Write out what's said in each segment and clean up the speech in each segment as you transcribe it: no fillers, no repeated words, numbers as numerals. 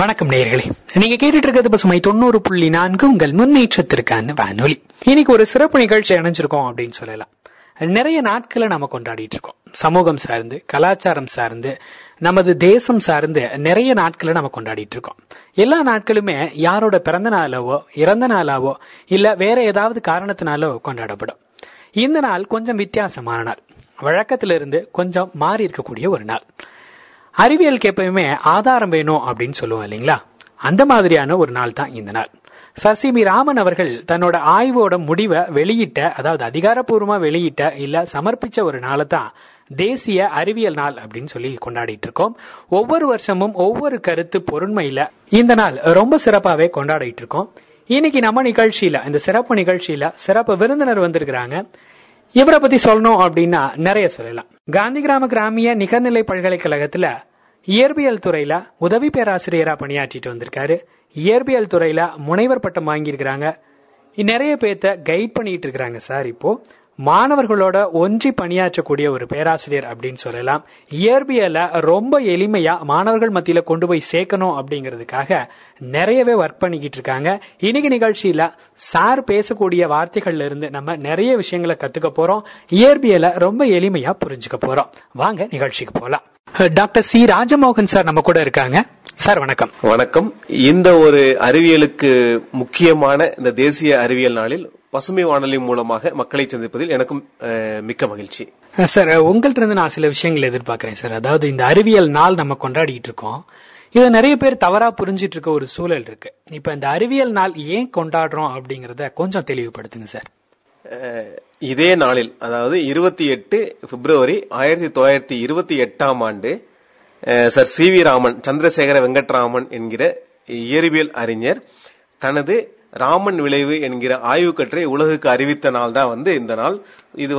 வணக்கம் நேயர்களே, நீங்க கேட்டுட்டு இருக்கிறது பசுமை 90.4 உங்கள் முன்னேற்றத்திற்கான வானொலி. இன்னைக்கு ஒரு சிறப்பு நிகழ்ச்சி அடைஞ்சிருக்கோம் அப்படின்னு சொல்லலாம். நிறைய நாட்களை நாம கொண்டாடிட்டு இருக்கோம். சமூகம் சார்ந்து, கலாச்சாரம் சார்ந்து, நமது தேசம் சார்ந்து நிறைய நாட்களை நாம கொண்டாடிட்டு இருக்கோம். எல்லா நாட்களுமே யாரோட பிறந்த நாளாவோ, இறந்த நாளாவோ, இல்ல வேற ஏதாவது காரணத்தினாலோ கொண்டாடப்படும். இந்த நாள் கொஞ்சம் வித்தியாசமான நாள், வழக்கத்திலிருந்து கொஞ்சம் மாறி இருக்கக்கூடிய ஒரு நாள். அறிவியலுக்கு எப்பயுமே ஆதாரம் வேணும் அப்படின்னு சொல்லுவோம் இல்லைங்களா? அந்த மாதிரியான ஒரு நாள் தான் இந்த நாள். Sir C V. ராமன் அவர்கள் தன்னோட ஆய்வோட முடிவை வெளியிட்ட, அதாவது அதிகாரப்பூர்வமா வெளியிட்ட, இல்ல சமர்ப்பிச்ச ஒரு நாளை தான் தேசிய அறிவியல் நாள் அப்படின்னு சொல்லி கொண்டாடிட்டு இருக்கோம். ஒவ்வொரு வருஷமும் ஒவ்வொரு கருத்து பொருண்மையில இந்த நாள் ரொம்ப சிறப்பாவே கொண்டாடிட்டு இருக்கோம். இன்னைக்கு நம்ம நிகழ்ச்சியில, இந்த சிறப்பு நிகழ்ச்சியில சிறப்பு விருந்தினர் வந்திருக்கிறாங்க. இவரை பத்தி சொல்லணும் அப்படின்னா நிறைய சொல்லலாம். காந்திகிராம கிராமிய நிகர்நிலை பல்கலைக்கழகத்துல இயற்பியல் துறையில உதவி பேராசிரியரா பணியாற்றிட்டு வந்திருக்காரு. இயற்பியல் துறையில முனைவர் பட்டம் வாங்கியிருக்கிறாங்க. நிறைய பேர்த்த கைட் பண்ணிட்டு இருக்கிறாங்க சார். இப்போ மாணவர்களோட ஒன்றி பணியாற்றக்கூடிய ஒரு பேராசிரியர் அப்படின்னு சொல்லலாம். இயற்பியலை ரொம்ப எளிமையா மாணவர்கள் மத்தியில கொண்டு போய் சேர்க்கணும் அப்படிங்கிறதுக்காக நிறையவே ஒர்க் பண்ணிக்கிட்டு இருக்காங்க. இன்னைக்கு நிகழ்ச்சியில சார் பேசக்கூடிய வார்த்தைகள்ல இருந்து நம்ம நிறைய விஷயங்களை கத்துக்க போறோம். இயற்பியலை ரொம்ப எளிமையா புரிஞ்சுக்க போறோம். வாங்க நிகழ்ச்சிக்கு போலாம். டாக்டர் சி ராஜமோகன் சார் நம்ம கூட இருக்காங்க. சார் வணக்கம். வணக்கம். இந்த ஒரு அறிவியலுக்கு முக்கியமான இந்த தேசிய அறிவியல் நாளில் பசுமை வானலி மூலமாக மக்களை சந்திப்பதில் எனக்கும் மிக்க மகிழ்ச்சி. சார், உங்கள்கிட்ட இருந்து நான் சில விஷயங்கள் எதிர்பார்க்கிறேன் சார். அதாவது இந்த அறிவியல் நாள் நம்ம கொண்டாடிட்டு இருக்கோம். இதை நிறைய பேர் தவறா புரிஞ்சிட்டு இருக்க ஒரு சூழல் இருக்கு. இப்ப இந்த அறிவியல் நாள் ஏன் கொண்டாடுறோம் அப்படிங்கறத கொஞ்சம் தெளிவுபடுத்துங்க சார். இதே நாளில், அதாவது 28 February 1928 sir C V. Raman, Chandrasekhara Venkatraman என்கிற இயற்பியல் அறிஞர் தனது ராமன் விளைவு என்கிற ஆய்வுக்கற்றை உலகுக்கு அறிவித்த நாள் தான் இந்த நாள். இது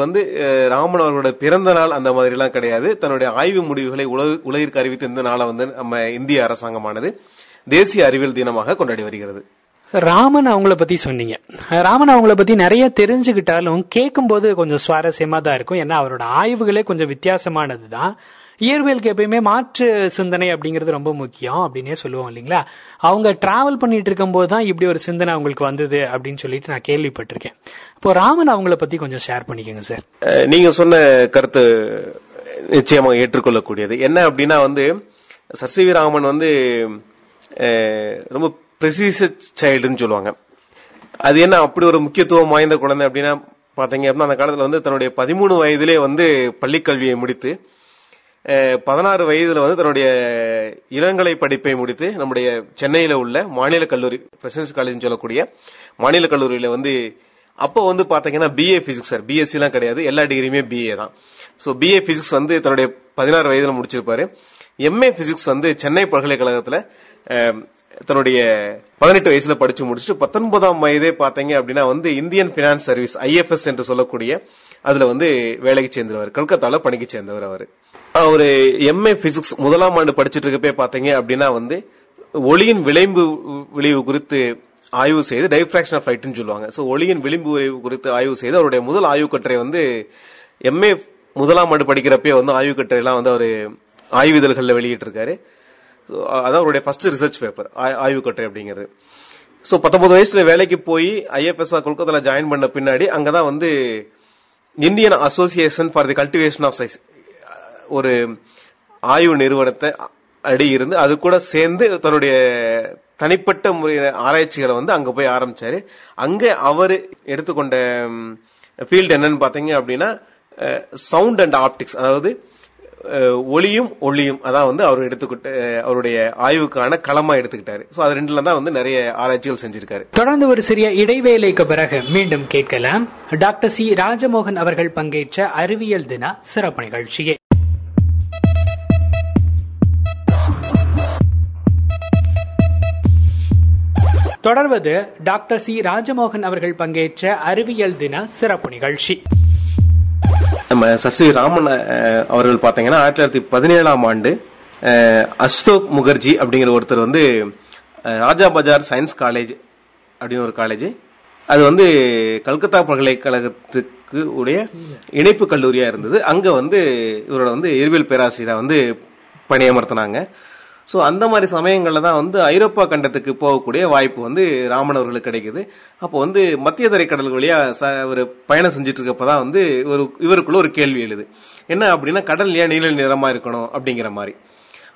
ராமன் அவர்களோட பிறந்த நாள் அந்த மாதிரி எல்லாம் கிடையாது. தன்னுடைய ஆய்வு முடிவுகளை உலகிற்கு அறிவித்த இந்த நாளை நம்ம இந்திய அரசாங்கமானது தேசிய அறிவியல் தினமாக கொண்டாடி வருகிறது. ராமன் அவங்கள பத்தி சொன்னீங்க. ராமன் அவங்கள பத்தி நிறைய தெரிஞ்சுக்கிட்டாலும் கேட்கும் போது கொஞ்சம் சுவாரஸ்யமா தான் இருக்கும். ஏன்னா அவரோட ஆய்வுகளே கொஞ்சம் வித்தியாசமானது தான். இயற்பியலுக்கு எப்பயுமே மாற்று சிந்தனை அப்படிங்கிறது ரொம்ப முக்கியம் அப்படின்னே சொல்லுவோம் இல்லைங்களா? அவங்க டிராவல் பண்ணிட்டு இருக்கும் போதுதான் இப்படி ஒரு சிந்தனை அவங்களுக்கு வந்தது அப்படின்னு சொல்லிட்டு நான் கேள்விப்பட்டிருக்கேன். இப்போ ராமன் அவங்கள பத்தி கொஞ்சம் ஷேர் பண்ணிக்கோங்க சார். நீங்க சொன்ன கருத்து நிச்சயமாக ஏற்றுக்கொள்ளக்கூடியது. என்ன அப்படின்னா சர் சி.வி. ராமன் ரொம்ப ப்ரெசிஸ் சைல்டுன்னு சொல்லுவாங்க. அது என்ன அப்படி ஒரு முக்கியத்துவம் வாய்ந்த குழந்தை அப்படின்னா பாத்தீங்க அப்படின்னா, அந்த காலத்துல தன்னுடைய 13 வயதிலே பள்ளிக்கல்வியை முடித்து 16 வயதுல தன்னுடைய இளங்கலை படிப்பை முடித்து நம்முடைய சென்னையில உள்ள மாநில கல்லூரி, பிரசிடென்சி காலேஜ் சொல்லக்கூடிய மாநில கல்லூரியில அப்போ பாத்தீங்கன்னா பிஏ பிசிக்ஸ் சார், பிஎஸ்சி எல்லாம் கிடையாது, எல்லா டிகிரியுமே பிஏ தான். ஸோ பிஏ பிசிக்ஸ் தன்னுடைய 16 வயதுல முடிச்சிருப்பாரு. எம்ஏ பிசிக்ஸ் சென்னை பல்கலைக்கழகத்துல தன்னுடைய 18 வயசுல படிச்சு முடிச்சுட்டு 19ஆம் வயதே பாத்தீங்க அப்படின்னா இந்தியன் பினான்ஸ் சர்வீஸ் IFS என்று சொல்லக்கூடிய அதுல வேலைக்கு சேர்ந்தவர், கொல்கத்தால பணிக்கு சேர்ந்தவர். அவரு ஒரு எம்ஏ பிசிக்ஸ் 1ஆம் ஆண்டு படிச்சுட்டு இருக்கப்பே பாத்தீங்க அப்படின்னா ஒளியின் விளைவு குறித்து ஆய்வு செய்து, டைஃப்ராக்ஷன் ஆஃப் லைட்னு சொல்லுவாங்க, சோ ஒளியின் விளிம்பு குறித்து ஆய்வு செய்து அவருடைய முதல் ஆய்வுக்கட்டுரை எம்ஏ 1ஆம் ஆண்டு படிக்கிறப்பே ஆய்வுக்கட்டுரை எல்லாம் அவரு ஆய்வு இதழ்கள்ல வெளியிட்டு இருக்காரு. அதான் அவருடைய ஃபர்ஸ்ட் ரிசர்ச் பேப்பர், ஆய்வுக்கட்டுரை அப்படிங்கிறது. ஸோ 19 வயசுல வேலைக்கு போய் IFS கொல்கத்தால ஜாயின் பண்ண பின்னாடி அங்கதான் Indian association for the cultivation of science ஒரு ஆய்வு நிறுவனத்தை அடி இருந்து அது கூட சேர்ந்து தன்னுடைய தனிப்பட்ட முறையில ஆராய்ச்சிகளை அங்க போய் ஆரம்பிச்சாரு. அங்க அவர் எடுத்துக்கொண்ட ஃபீல்டு என்னன்னு பாத்தீங்க அப்படின்னா சவுண்ட் அண்ட் ஆப்டிக்ஸ், அதாவது ஒளியும் அதான் அவர் எடுத்துக்கிட்ட அவருடைய ஆய்வுக்கான களமா எடுத்துக்கிட்டாரு. சோ அது ரெண்டுல தான் நிறைய ஆராய்ச்சிகள் செஞ்சிருக்காரு. தொடர்ந்து ஒரு சிறிய இடைவேளைக்கு பிறகு மீண்டும் கேட்கலாம் டாக்டர் சி ராஜமோகன் அவர்கள் பங்கேற்ற அறிவியல் தின சிறப்பு நிகழ்ச்சியை. தொடர்வது டாக்டர் சி ராஜமோகன் அவர்கள் பங்கேற்ற அறிவியல் தின சிறப்பு நிகழ்ச்சி. நம்ம சர் சி.வி. ராமன் அவர்கள் பாத்தீங்கன்னா 1917ஆம் ஆண்டு அசோக் முகர்ஜி அப்படிங்கிற ஒருத்தர் ராஜா பஜார் சயின்ஸ் காலேஜ் அப்படின்னு ஒரு காலேஜ், அது கல்கத்தா பல்கலைக்கழகத்துக்கு உடைய இணைப்பு கல்லூரியா இருந்தது. அங்க இவரோட இயற்பியல் பேராசிரியரா பணியமர்த்தினாங்க. ஸோ அந்த மாதிரி சமயங்களில் தான் வந்து ஐரோப்பா கண்டத்துக்கு போகக்கூடிய வாய்ப்பு வந்து ராமன் அவர்களுக்கு கிடைக்குது. அப்போ வந்து மத்திய தரைக்கடல் வழியாக ஒரு பயணம் செஞ்சுட்டு இருக்கப்பதான் வந்து ஒரு இவருக்குள்ள ஒரு கேள்வி எழுது. என்ன அப்படின்னா, கடல் ஏன் நீல நிறமாக இருக்கணும் அப்படிங்கிற மாதிரி.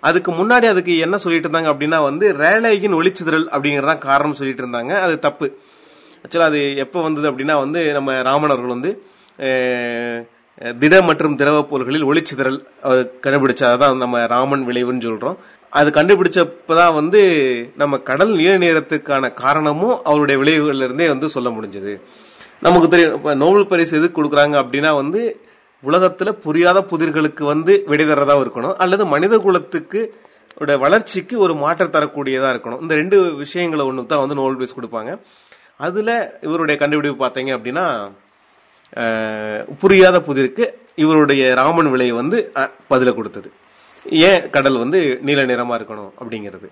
அதுக்கு முன்னாடி அதுக்கு என்ன சொல்லிட்டு இருந்தாங்க அப்படின்னா வந்து ரேலையின் ஒளிச்சிதறல் அப்படிங்கிறதான் காரணம் சொல்லிட்டு இருந்தாங்க. அது தப்பு. ஆக்சுவலாக அது எப்போ வந்தது அப்படின்னா வந்து நம்ம ராமன் அவர்கள் வந்து திட மற்றும் திரவ பொருள்களில் ஒளிச்சிதறல் அவர் கண்டுபிடிச்ச, அதான் நம்ம ராமன் விளைவுன்னு சொல்கிறோம். அது கண்டுபிடிச்சப்பதான் வந்து நம்ம கடல் நீல நிறத்துக்கான காரணமும் அவருடைய விளைவுகளிலிருந்தே வந்து சொல்ல முடிஞ்சது. நமக்கு தெரியும் இப்போ நோபல் பரிசு எதுக்கு கொடுக்குறாங்க அப்படின்னா வந்து உலகத்தில் புரியாத புதிர்களுக்கு வந்து விடை தரதாக இருக்கணும், அல்லது மனித குலத்துக்கு வளர்ச்சிக்கு ஒரு மாற்றம் தரக்கூடியதாக இருக்கணும். இந்த ரெண்டு விஷயங்களை ஒன்று தான் வந்து நோபல் பரிசு கொடுப்பாங்க. அதில் இவருடைய கண்டுபிடிப்பு பார்த்தீங்க அப்படின்னா புரியாத புதிருக்கு இவருடைய ராமன் விளைவு வந்து பதில கொடுத்தது, ஏன் கடல் வந்து நீல நிறமாக இருக்கணும் அப்படிங்கிறது.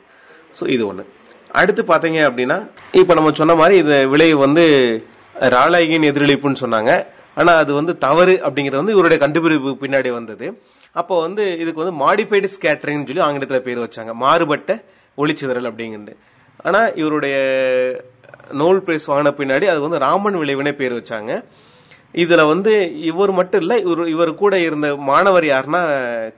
ஸோ இது ஒன்று. அடுத்து பார்த்தீங்க அப்படின்னா இப்போ நம்ம சொன்ன மாதிரி இந்த விளைவு வந்து ராலாயின் எதிரொலிப்புன்னு சொன்னாங்க, ஆனால் அது வந்து தவறு அப்படிங்கிறது வந்து இவருடைய கண்டுபிடிப்பு பின்னாடி வந்தது. அப்போ வந்து இதுக்கு வந்து மாடிஃபைடு ஸ்கேட்டரிங்னு சொல்லி ஆங்கிலத்தில் பேர் வச்சாங்க, மாறுபட்ட ஒளிச்சிதறல் அப்படிங்கிறது. ஆனால் இவருடைய நோபல் பிரைஸ் வாங்கின பின்னாடி அது வந்து ராமன் விளைவுனே பேர் வச்சாங்க. இதில் வந்து இவர் மட்டும் இல்லை, இவர் கூட இருந்த மாணவர் யாருன்னா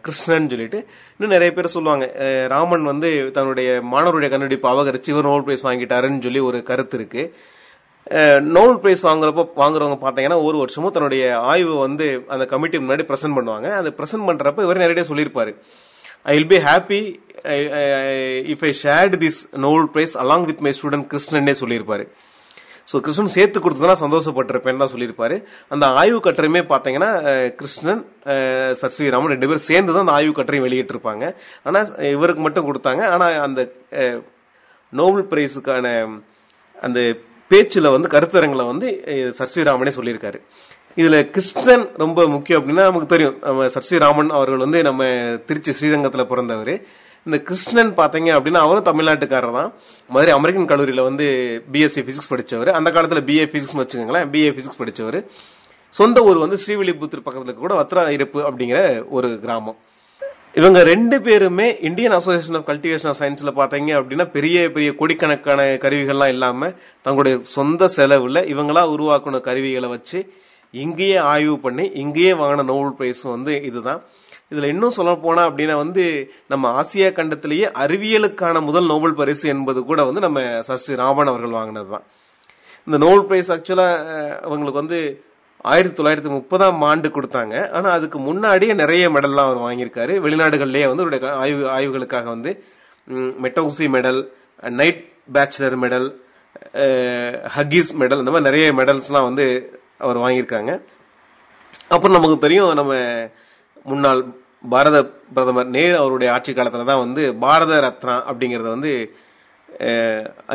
கிருஷ்ணன் சொல்லிட்டு இன்னும் நிறைய பேர் சொல்லுவாங்க. ராமன் வந்து தன்னுடைய மாணவருடைய கண்டுபிடிப்பை அபகரிச்சு இவர் நோபல் பிரைஸ் வாங்கிட்டாருன்னு சொல்லி ஒரு கருத்து இருக்கு. நோபல் பிரைஸ் வாங்குறவங்க பார்த்தீங்கன்னா ஒரு வருஷமும் தன்னுடைய ஆய்வு வந்து அந்த கமிட்டி முன்னாடி ப்ரெசென்ட் பண்ணுவாங்க. அதை ப்ரெசென்ட் பண்ணுறப்ப இவர் நேரடியாக சொல்லியிருப்பாரு, I will be happy if I shared this Nobel prize along with my student கிருஷ்ணன்னே சொல்லியிருப்பாரு. ஸோ கிருஷ்ணன் சேர்த்து கொடுத்ததுனா சந்தோஷப்பட்டிருப்பேன்னு தான் சொல்லியிருப்பாரு. அந்த ஆய்வு கட்டுரையுமே பார்த்தீங்கன்னா கிருஷ்ணன் சர் சி.வி. ராமன் ரெண்டு பேரும் சேர்ந்து தான் அந்த ஆய்வு கட்டுரையும் வெளியிட்டிருப்பாங்க. ஆனால் இவருக்கு மட்டும் கொடுத்தாங்க. ஆனால் அந்த நோபல் பிரைஸுக்கான அந்த பேச்சில் வந்து கருத்தரங்களை வந்து சர் சி.வி. ராமனே சொல்லியிருக்காரு. இதில் கிறிஸ்டன் ரொம்ப முக்கியம் அப்படின்னா நமக்கு தெரியும், நம்ம சர் சி.வி. ராமன் அவர்கள் வந்து நம்ம திருச்சி ஸ்ரீரங்கத்தில் பிறந்தவர். இந்த கிருஷ்ணன் பார்த்தீங்க அப்படின்னா அவரும் தமிழ்நாட்டுக்காரர் தான். மாதிரி அமெரிக்கன் கல்லூரியில் வந்து பிஎஸ்சி ஃபிசிக்ஸ் படித்தவர். அந்த காலத்தில் பிஏ ஃபிசிக்ஸ்னு வச்சுக்கோங்களேன், பிஏ ஃபிசிக்ஸ் படித்தவர். சொந்த ஊர் வந்து ஸ்ரீவில்லிபுத்தூர் பக்கத்தில் கூட வத்ரா இருப்பு அப்படிங்கிற ஒரு கிராமம். இவங்க ரெண்டு பேருமே Indian association of cultivation of சயின்ஸில் பார்த்தீங்க அப்படின்னா பெரிய பெரிய கோடிக்கணக்கான கருவிகள்லாம் இல்லாமல் தங்களுடைய சொந்த செலவில் இவங்களா உருவாக்கின கருவிகளை வச்சு இங்கேயே ஆய்வு பண்ணி இங்கேயே வாங்கின நோபல் பிரைஸும் வந்து இதுதான். இதில் இன்னும் சொல்ல போனால் அப்படின்னா வந்து நம்ம ஆசியா கண்டத்திலேயே அறிவியலுக்கான முதல் நோபல் பரிசு என்பது கூட வந்து நம்ம சர் சி ராமன் அவர்கள் வாங்கினது தான். இந்த நோபல் பிரைஸ் ஆக்சுவலாக அவங்களுக்கு வந்து 1930ஆம் ஆண்டு கொடுத்தாங்க. ஆனால் அதுக்கு முன்னாடியே நிறைய மெடல்லாம் அவர் வாங்கியிருக்காரு. வெளிநாடுகள்லேயே வந்து அவருடைய ஆய்வுகளுக்காக வந்து Matteucci medal, knight bachelor medal, Hughes medal, இந்த மாதிரி நிறைய மெடல்ஸ்லாம் வந்து அவர் வாங்கியிருக்காங்க. அப்புறம் நமக்கு தெரியும் நம்ம முன்னாள் பாரத பிரதமர் நேரு அவருடைய ஆட்சி காலத்தில் தான் வந்து பாரத ரத்னா அப்படிங்கிறத வந்து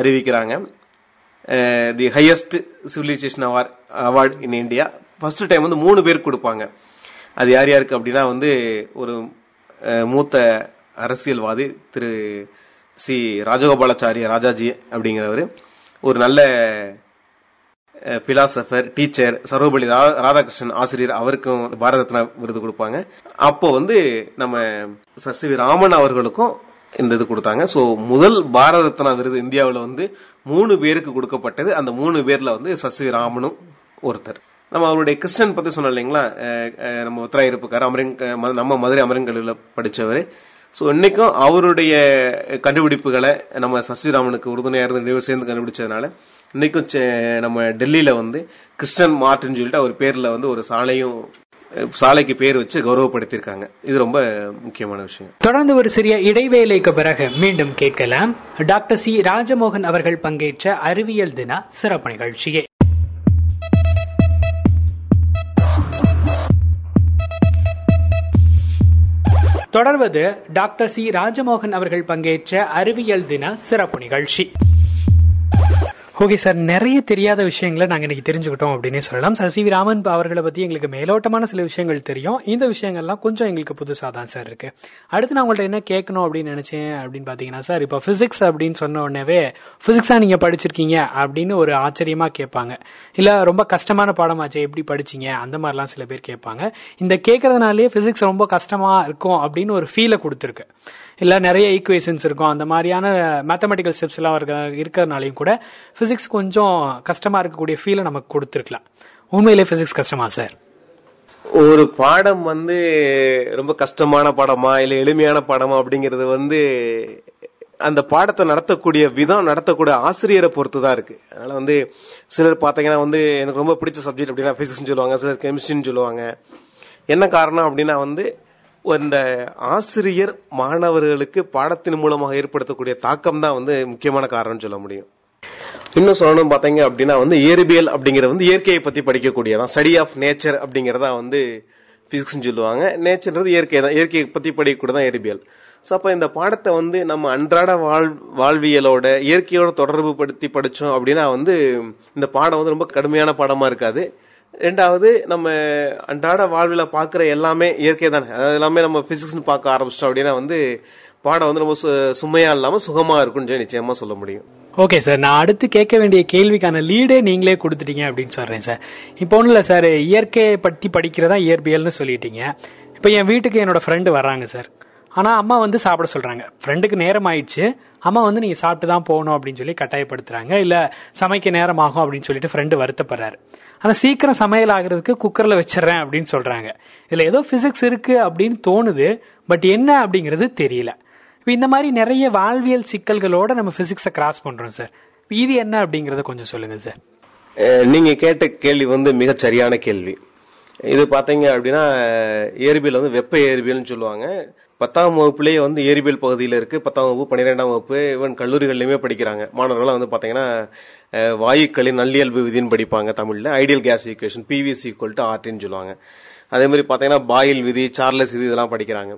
அறிவிக்கிறாங்க. The highest civilisation award in India first time வந்து 3 பேர் கொடுப்பாங்க. அது யார் யாருக்கு அப்படின்னா வந்து ஒரு மூத்த அரசியல்வாதி திரு சி ராஜகோபாலாச்சாரிய ராஜாஜி அப்படிங்கிறவர், ஒரு நல்ல பிலாசபர் டீச்சர் சர்வபலி ராதாகிருஷ்ணன் ஆசிரியர், அவருக்கும் பாரத ரத்னா விருது கொடுப்பாங்க. அப்போ வந்து நம்ம சர் சி.வி. ராமன் அவர்களுக்கும் இந்த இது கொடுத்தாங்க. ஸோ முதல் பாரத ரத்னா விருது இந்தியாவில் வந்து 3 பேருக்கு கொடுக்கப்பட்டது. அந்த 3 பேர்ல வந்து சர் சி.வி. ராமனும் ஒருத்தர். நம்ம அவருடைய கிறிஸ்டன் பற்றி சொன்னோம் இல்லைங்களா, நம்ம ஒத்தரா இருப்புக்கார், நம்ம மதுரை அமரன் கல்லூரியில் படித்தவர். ஸோ இன்னைக்கும் அவருடைய கண்டுபிடிப்புகளை நம்ம சர் சி.வி. ராமனுக்கு உறுதுணையாக இருந்து சேர்ந்து கண்டுபிடிச்சதுனால இன்றைக்கும் நம்ம டெல்லியில் வந்து கிறிஸ்டன் மார்ட்டின் சொல்லிட்டு அவர் பேரில் வந்து ஒரு சாலைக்கு பேர் வச்சு கௌரவப்படுத்தியிருக்காங்க. இது ரொம்ப முக்கியமான விஷயம். தொடர்ந்து ஒரு சிறிய இடைவேளைக்கு பிறகு மீண்டும் கேட்கலாம் டாக்டர் சி ராஜமோகன் அவர்கள் பங்கேற்ற அறிவியல் தின சிறப்பு நிகழ்ச்சியை. தொடர்வது டாக்டர் சி ராஜமோகன் அவர்கள் பங்கேற்ற அறிவியல் தின சிறப்பு நிகழ்ச்சி. ஓகே சார், நிறைய தெரியாத விஷயங்களை நாங்கள் இன்னைக்கு தெரிஞ்சுக்கிட்டோம் அப்படின்னே சொல்லலாம். Sir C V. ராமன் அவர்களை பற்றி எங்களுக்கு மேலோட்டமான சில விஷயங்கள் தெரியும். இந்த விஷயங்கள்லாம் கொஞ்சம் எங்களுக்கு புதுசாக தான் சார் இருக்குது. அடுத்து நான் உங்கள்கிட்ட என்ன கேட்கணும் அப்படின்னு நினச்சேன் அப்படின்னு பார்த்தீங்கன்னா சார், இப்போ ஃபிசிக்ஸ் அப்படின்னு சொன்ன உடனே ஃபிசிக்ஸாக நீங்கள் படிச்சிருக்கீங்க அப்படின்னு ஒரு ஆச்சரியமாக கேட்பாங்க, இல்லை ரொம்ப கஷ்டமான பாடமாச்சு எப்படி படிச்சிங்க அந்த மாதிரிலாம் சில பேர் கேட்பாங்க. இந்த கேட்குறதுனாலே ஃபிசிக்ஸ் ரொம்ப கஷ்டமாக இருக்கும் அப்படின்னு ஒரு ஃபீலை கொடுத்துருக்கு. இல்லை நிறைய ஈக்குவேஷன்ஸ் இருக்கும், அந்த மாதிரியான மேத்தமெட்டிக்கல் ஸ்டெப்ஸ் எல்லாம் இருக்கிறதுனாலையும் கூட ஃபிசிக்ஸ் கொஞ்சம் கஷ்டமாக இருக்கக்கூடிய ஃபீலை நமக்கு கொடுத்துருக்கலாம். உண்மையிலே ஃபிசிக்ஸ் கஷ்டமா சார்? ஒரு பாடம் வந்து ரொம்ப கஷ்டமான பாடமா இல்லை எளிமையான பாடமா அப்படிங்கிறது வந்து அந்த பாடத்தை நடத்தக்கூடிய விதம், நடத்தக்கூடிய ஆசிரியரை பொறுத்து தான் இருக்கு. அதனால வந்து சிலர் பார்த்தீங்கன்னா வந்து எனக்கு ரொம்ப பிடிச்ச சப்ஜெக்ட் அப்படின்னா ஃபிசிக்ஸ்ன்னு சொல்லுவாங்க, சிலர் கெமிஸ்ட்ரின்னு சொல்லுவாங்க. என்ன காரணம் அப்படின்னா வந்து இந்த ஆசிரியர் மாணவர்களுக்கு பாடத்தின் மூலமாக ஏற்படுத்தக்கூடிய தாக்கம் தான் வந்து முக்கியமான காரணம்னு சொல்ல முடியும். இன்னும் சொல்லணும் பார்த்தீங்க அப்படின்னா வந்து இயற்பியல் அப்படிங்கிறது வந்து இயற்கையை பற்றி படிக்கக்கூடியதான், ஸ்டடி ஆஃப் நேச்சர் அப்படிங்கிறதா வந்து ஃபிசிக்ஸ்ன்னு சொல்லுவாங்க. நேச்சர்ன்றது இயற்கை தான், இயற்கையை பற்றி படிக்கக்கூடியதான் இயற்பியல். ஸோ அப்போ இந்த பாடத்தை வந்து நம்ம அன்றாட வாழ்வியலோட இயற்கையோட தொடர்பு படுத்தி படித்தோம் அப்படின்னா வந்து இந்த பாடம் வந்து ரொம்ப கடுமையான பாடமாக இருக்காது. ரெண்டாவது நம்ம அன்றாட வாழ்வில் பார்க்குற எல்லாமே இயற்கை தானே, அதாவது எல்லாமே நம்ம ஃபிசிக்ஸ்னு பார்க்க ஆரம்பிச்சிட்டோம் அப்படின்னா வந்து பாடம் வந்து ரொம்ப சுமையாக இல்லாமல் சுகமாக இருக்குன்னு சொல்லி நிச்சயமாக சொல்ல முடியும். ஓகே சார், நான் அடுத்து கேட்க வேண்டிய கேள்விக்கான லீடே நீங்களே கொடுத்துட்டீங்க அப்படின்னு சொல்கிறேன் சார். இப்போ ஒன்றும் இல்லை சார், இயற்கையை பற்றி படிக்கிறதா இயற்பியல்னு சொல்லிட்டீங்க. இப்போ என் வீட்டுக்கு என்னோடய ஃப்ரெண்டு வர்றாங்க சார், ஆனால் அம்மா வந்து சாப்பிட சொல்கிறாங்க. ஃப்ரெண்டுக்கு நேரம் ஆயிடுச்சு, அம்மா வந்து நீங்கள் சாப்பிட்டு தான் போகணும் அப்படின்னு சொல்லி கட்டாயப்படுத்துகிறாங்க. இல்லை சமைக்க நேரம் ஆகும் அப்படின்னு சொல்லிட்டு ஃப்ரெண்டு வருத்தப்படுறாரு. ஆனால் சீக்கிரம் சமையல் ஆகிறதுக்கு குக்கரில் வச்சிடறேன் அப்படின்னு சொல்கிறாங்க. இதில் ஏதோ ஃபிசிக்ஸ் இருக்குது அப்படின்னு தோணுது, பட் என்ன அப்படிங்கிறது தெரியல. இப்போ இந்த மாதிரி நிறைய வாழ்வியல் சிக்கல்களோடு நம்ம ஃபிசிக்ஸை கிராஸ் பண்ணுறோம் சார். இது என்ன அப்படிங்கிறத கொஞ்சம் சொல்லுங்கள் சார். நீங்கள் கேட்ட கேள்வி வந்து மிக சரியான கேள்வி. இது பார்த்தீங்க அப்படின்னா இயற்பியல் வந்து வெப்ப இயற்பியல்னு சொல்லுவாங்க. 10ஆம் வகுப்புலேயே வந்து இயற்பியல் பகுதியில் இருக்குது. 10ஆம் வகுப்பு 12ஆம் வகுப்பு ஈவன் கல்லூரிகள்லையுமே படிக்கிறாங்க மாணவர்களாக வந்து பார்த்தீங்கன்னா வாயுக்களின் நல்லியல்பு விதின்னு படிப்பாங்க. தமிழில் ஐடியல் கேஸ் ஈக்குவேஷன் PV = RTன்னு சொல்லுவாங்க. அதேமாதிரி பார்த்தீங்கன்னா பாயில் விதி, சார்லஸ் விதி இதெல்லாம் படிக்கிறாங்க.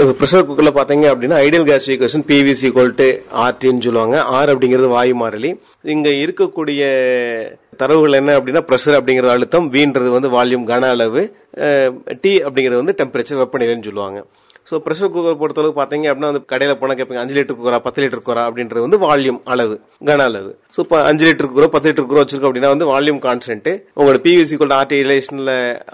இப்போ ப்ரெஷர் குக்கரில் பார்த்தீங்க அப்படின்னா ஐடியல் கேஸ் ஈக்குவேஷன் PV = RTன்னு சொல்லுவாங்க. R அப்படிங்கிறது வாயு மாறிலி. இங்கே இருக்கக்கூடிய தரவுகள் என்ன அப்படின்னா ப்ரெஷர் அப்படிங்கிறது அழுத்தம், Vன்றது வந்து வால்யூம் கன அளவு, T அப்படிங்கிறது வந்து டெம்பரேச்சர் வெப்பநிலைன்னு சொல்லுவாங்க. ஸோ ப்ரெஷர் குக்கர் பொறுத்தளவுக்கு பார்த்தீங்க அப்படின்னா வந்து கடையில் போனால் கேட்பீங்க 5 லிட்டர் குக்கரா 10 லிட்டர் குக்கரா அப்படின்றது வந்து வால்யூம் அளவு கன அளவு. ஸோ இப்போ 5 லிட்டர் குக்கரோ 10 லிட்டர் குக்கரோ வச்சிருக்கோம் அப்படின்னா வந்து வால்யூம் கான்ஸ்டன்ட். உங்களோட PV = RT ரிலேஷனில்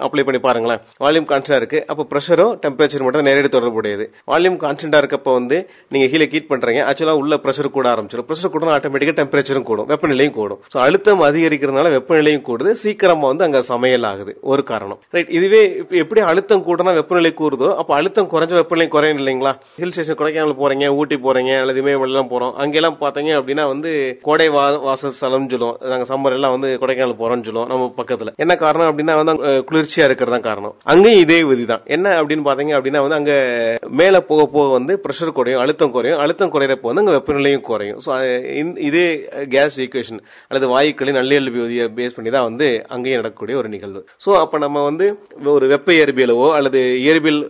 அப்ளை பண்ணி பாருங்களேன், வால்யூம் கான்ஸ்டன்டாக இருக்குது. அப்போ ப்ரெஷரோ டெம்பரேச்சர் மட்டும் நேரடி தொடர்புடையது. வால்யூம் கான்ஸ்டன்டாக இருக்கப்போ வந்து நீங்கள் கீழே ஹீட் பண்ணுறீங்க, ஆக்சுவலாக உள்ள ப்ரெஷர் கூட ஆரம்பிச்சிடும். ப்ரெஷர் கூட ஆட்டோமேட்டிக்காக டெம்பரேச்சரும் கூடும், வெப்பநிலையும் கூடும். ஸோ அழுத்தம் அதிகரிக்கிறதுனால வெப்பநிலையும் கூடுது, சீக்கிரமாக வந்து அங்கே சமையல் ஆகுது ஒரு காரணம். ரைட், இதுவே எப்படி அழுத்தம் கூடனா வெப்பநிலை கூடுதோ அப்போ அழுத்தம் குறைஞ்ச வெப்பநிலை குறையும் இல்லைங்களா? ஹில் ஸ்டேஷன் கொடைக்கானல் போறீங்க, ஊட்டி போறீங்க, அல்லது இமயமலையெல்லாம் போறோம். அங்கெல்லாம் பார்த்தீங்க அப்படின்னா வந்து கோடை வாசஸ்தலம்னு சொல்லுவோம். நாங்கள் சம்மர் எல்லாம் வந்து கொடைக்கானல் போறோம்னு சொல்லுவோம் நம்ம பக்கத்தில். என்ன காரணம் அப்படின்னா வந்து குளிர்ச்சியா இருக்கிறது தான் காரணம். அங்கேயும் இதே விதி தான். என்ன அப்படின்னு பார்த்தீங்க அப்படின்னா வந்து அங்கே மேலே போக போக வந்து ப்ரெஷர் குறையும், அழுத்தம் குறையும். அழுத்தம் குறையிறப்போ வந்து அங்கே வெப்பநிலையும் குறையும். ஸோ இதே கேஸ் ஈக்குவேஷன் அல்லது வாயுக்களின் நல்லியல்பு விதியை பேஸ் பண்ணி தான் வந்து அங்கேயும் நடக்கக்கூடிய ஒரு நிகழ்வு. ஸோ அப்போ நம்ம வந்து ஒரு வெப்ப இயற்பியலவோ அல்லது இயற்பியல்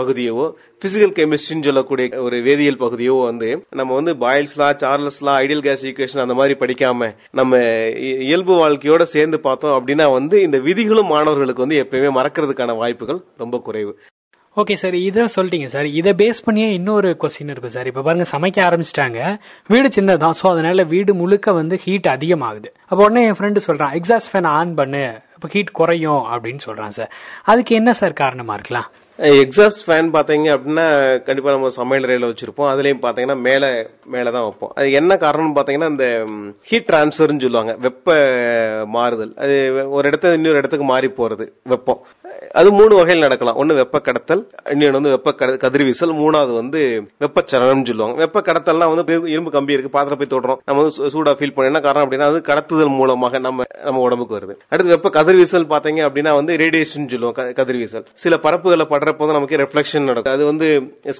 பகுதியோ பிசிக்கல் கெமிஸ்ட்ரின்னு சொல்லக்கூடிய ஒரு வேதியியல் பகுதியோ வந்து நம்ம வந்து Boyle's law, Charles law, ideal gas equation அந்த மாதிரி படிக்காம நம்ம இயல்பு வாழ்க்கையோட சேர்ந்து பார்த்தோம் அப்படின்னா வந்து இந்த விதிகளும் மாணவர்களுக்கு வந்து எப்பயுமே மறக்கிறதுக்கான வாய்ப்புகள் ரொம்ப குறைவு. ஓகே சார், இதை சொல்லிட்டீங்க சார். இதை பேஸ் பண்ணியே இன்னொரு கொஸ்டின் இருக்குது சார். இப்போ பாருங்கள், சமைக்க ஆரம்பிச்சிட்டாங்க, வீடு சின்னதான், ஸோ அதனால் வீடு முழுக்க வந்து ஹீட் அதிகமாகுது. அப்போ உடனே என் ஃப்ரெண்டு சொல்கிறான் எக்ஸாஸ்ட் ஃபேன் ஆன் பண்ணு, இப்போ ஹீட் குறையும் அப்படின்னு சொல்கிறான் சார். அதுக்கு என்ன சார் காரணமாக இருக்கலாம்? எக்ஸாஸ்ட் ஃபேன் பார்த்தீங்க அப்படின்னா கண்டிப்பாக நம்ம சமையல் அறையில் வச்சுருப்போம். அதுலேயும் பார்த்தீங்கன்னா மேலே தான் வைப்போம். அது என்ன காரணம்னு பார்த்தீங்கன்னா இந்த ஹீட் டிரான்ஸ்ஃபர்னு சொல்லுவாங்க, வெப்ப மாறுதல். அது ஒரு இடத்துல இன்னொரு இடத்துக்கு மாறி போகிறது வெப்பம். அது 3 வகையில் நடக்கலாம். ஒன்று வெப்ப கடத்தல், இன்னொன்று வந்து வெப்ப கதிர்வீசல், மூணாவது வந்து வெப்பச்சலனம்னு சொல்லுவாங்க. வெப்ப கடத்தல்லாம் வந்து இரும்பு கம்பி இருக்குது, பாத்திரம் போய் தொடுறோம், நம்ம வந்து சூடாக ஃபீல் பண்ண. என்ன காரணம் அப்படின்னா அது கடத்துதல் மூலமாக நம்ம உடம்புக்கு வருது. அடுத்து வெப்ப கதிர்வீசல் பார்த்தீங்க அப்படின்னா வந்து ரேடியேஷன் சொல்லுவோம், கதிர்வீசல். சில பரப்புகளை படுறப்போது நமக்கு ரெஃப்ளெக்ஷன் நடக்கும், அது வந்து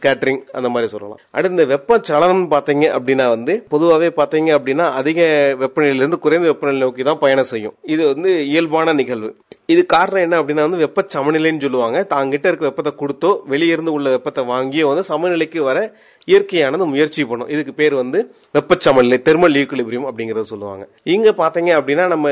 ஸ்கேட்டரிங் அந்த மாதிரி சொல்லலாம். அடுத்து இந்த வெப்பச்சலனம் பார்த்தீங்க அப்படின்னா வந்து பொதுவாகவே பார்த்தீங்க அப்படின்னா அதிக வெப்பநிலையிலிருந்து குறைந்த வெப்பநிலை நோக்கி தான் பயணம் செய்யும். இது வந்து இயல்பான நிகழ்வு. இது காரணம் என்ன அப்படின்னா வந்து வெப்ப சமநிலைன்னு சொல்லுவாங்க. தாங்கிட்ட இருக்க வெப்பத்தை கொடுத்தோ வெளியிருந்து உள்ள வெப்பத்தை வாங்கியோ வந்து சமநிலைக்கு வர இயற்கையானது முயற்சி பண்ணும். இதுக்கு பேர் வந்து வெப்பச்சமநிலை, தெர்மல் ஈக்குலிபிரியம் அப்படிங்கறத சொல்லுவாங்க. இங்க பாத்தீங்க அப்படின்னா நம்ம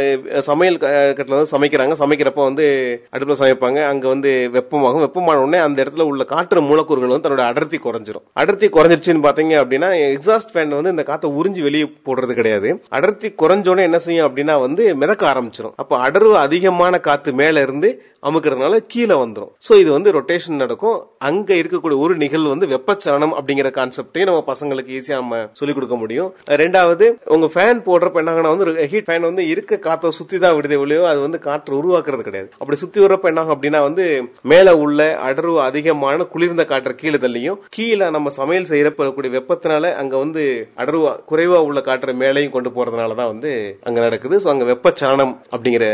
சமையல் கட்டில வந்து சமைக்கிறாங்க, சமைக்கிறப்ப வந்து அடுப்புல சமைப்பாங்க, அங்க வந்து வெப்பமாகும். வெப்பமான உடனே அந்த இடத்துல உள்ள காற்று மூலக்கூறுகள் வந்து தன்னோட அடர்த்தி குறைஞ்சிரும். அடர்த்தி குறைஞ்சிருச்சுன்னு பாத்தீங்க அப்படின்னா எக்ஸாஸ்ட் ஃபேன் வந்து இந்த காற்றை உறிஞ்சி வெளியே போடுறது கிடையாது. அடர்த்தி குறைஞ்சோடனே என்ன செய்யும் அப்படின்னா வந்து மிதக்க ஆரம்பிச்சிடும். அப்ப அடர்வு அதிகமான காத்து மேல இருந்து அமுக்கிறது இருக்கிறதுனால கீழே வந்துடும். ஸோ இது வந்து ரொட்டேஷன் நடக்கும். அங்க இருக்கக்கூடிய ஒரு நிகழ்வு வந்து வெப்பச்சலனம் அப்படிங்கிற கான்செப்டையும் நம்ம பசங்களுக்கு ஈஸியா நம்ம சொல்லிக் கொடுக்க முடியும். ரெண்டாவது, உங்க ஃபேன் போடுறப்ப என்னாகனா வந்து ஹீட் ஃபேன் வந்து இருக்க காற்றை சுத்தி தான் விடுதே ஒழியோ அது வந்து காற்று உருவாக்குறது கிடையாது. அப்படி சுத்தி வரப்ப என்னாகும் அப்படின்னா வந்து மேல உள்ள அடர்வு அதிகமான குளிர்ந்த காற்று கீழே தள்ளியும், கீழே நம்ம சமையல் செய்யறப்படக்கூடிய வெப்பத்தினால அங்க வந்து அடர்வு குறைவா உள்ள காற்று மேலையும் கொண்டு போறதுனாலதான் வந்து அங்க நடக்குது. ஸோ அங்க வெப்பச்சலனம் அப்படிங்கிற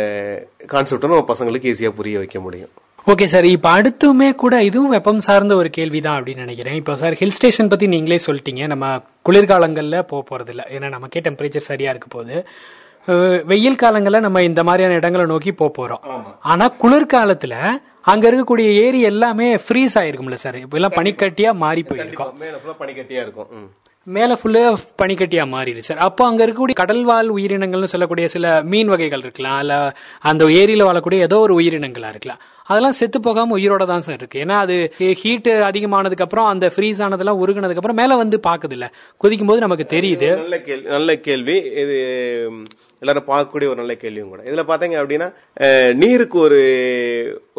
கான்செப்ட் நம்ம பசங்களுக்கு ஈஸியா புரிய வைக்க முடியும். ஓகே சார், இப்போ அடுத்துமே கூட இதுவும் வெப்பம் சார்ந்த ஒரு கேள்வி தான் அப்படின்னு நினைக்கிறேன். இப்போ சார் ஹில் ஸ்டேஷன் பற்றி நீங்களே சொல்லிட்டீங்க, நம்ம குளிர்காலங்களில் போக போகிறது இல்லை, ஏன்னா நமக்கே டெம்பரேச்சர் சரியாக இருக்க போகுது. வெயில் காலங்களில் நம்ம இந்த மாதிரியான இடங்களை நோக்கி போக போகிறோம். ஆனால் குளிர்காலத்தில் அங்க இருக்கக்கூடிய ஏரி எல்லாமே ஃப்ரீஸ் ஆயிருக்கும்ல சார், இப்போ எல்லாம் பனிக்கட்டியாக மாறி போயிருக்கோம், பனிக்கட்டியாக இருக்கும், மேல ஃபுல்லா பனிக்கட்டியா மாறிடு சார். அப்போ அங்க இருக்கக்கூடிய கடல்வாழ் உயிரினங்கள்னு சொல்லக்கூடிய சில மீன் வகைகள் இருக்கலாம், இல்ல அந்த ஏரியில வாழக்கூடிய ஏதோ ஒரு உயிரினங்களா இருக்கலாம், அதெல்லாம் செத்து போகாம உயிரோட தான் சார் இருக்கு. ஏன்னா அது ஹீட் அதிகமானதுக்கு அப்புறம் அந்த ஃப்ரீஸ் ஆனதெல்லாம் உருகுனதுக்கு அப்புறம் மேல வந்து பாக்குது இல்ல, குதிக்கும் போது நமக்கு தெரியுது. நல்ல கேள்வி இது, எல்லாரும் பார்க்கக்கூடிய ஒரு நல்ல கேள்வியும் கூட. இதுல பாத்தீங்க அப்படின்னா நீருக்கு ஒரு